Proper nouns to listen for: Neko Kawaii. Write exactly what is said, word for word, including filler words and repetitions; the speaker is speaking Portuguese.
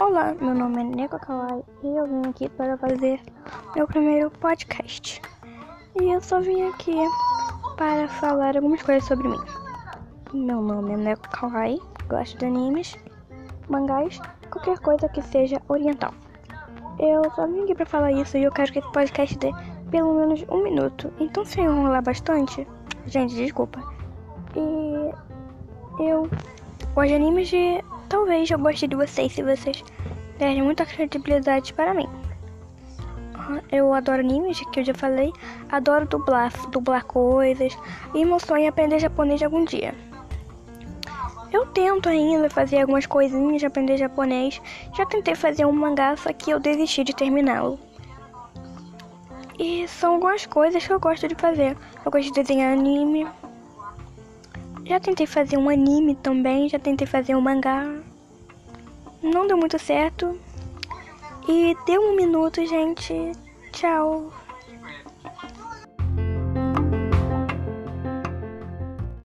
Olá, meu nome é Neko Kawaii e eu vim aqui para fazer meu primeiro podcast. E eu só vim aqui para falar algumas coisas sobre mim. Meu nome é Neko Kawaii, gosto de animes, mangás, qualquer coisa que seja oriental. Eu só vim aqui para falar isso e eu quero que esse podcast dê pelo menos um minuto. Então, se eu enrolar bastante, gente, desculpa. E eu gosto de animes de... Talvez eu goste de vocês se vocês derem muita credibilidade para mim. Eu adoro animes, que eu já falei. Adoro dublar, dublar coisas. E meu sonho é aprender japonês algum dia. Eu tento ainda fazer algumas coisinhas de aprender japonês. Já tentei fazer um mangá, só que eu desisti de terminá-lo. E são algumas coisas que eu gosto de fazer. Eu gosto de desenhar anime. Já tentei fazer um anime também, já tentei fazer um mangá. Não deu muito certo. E deu um minuto, gente. Tchau.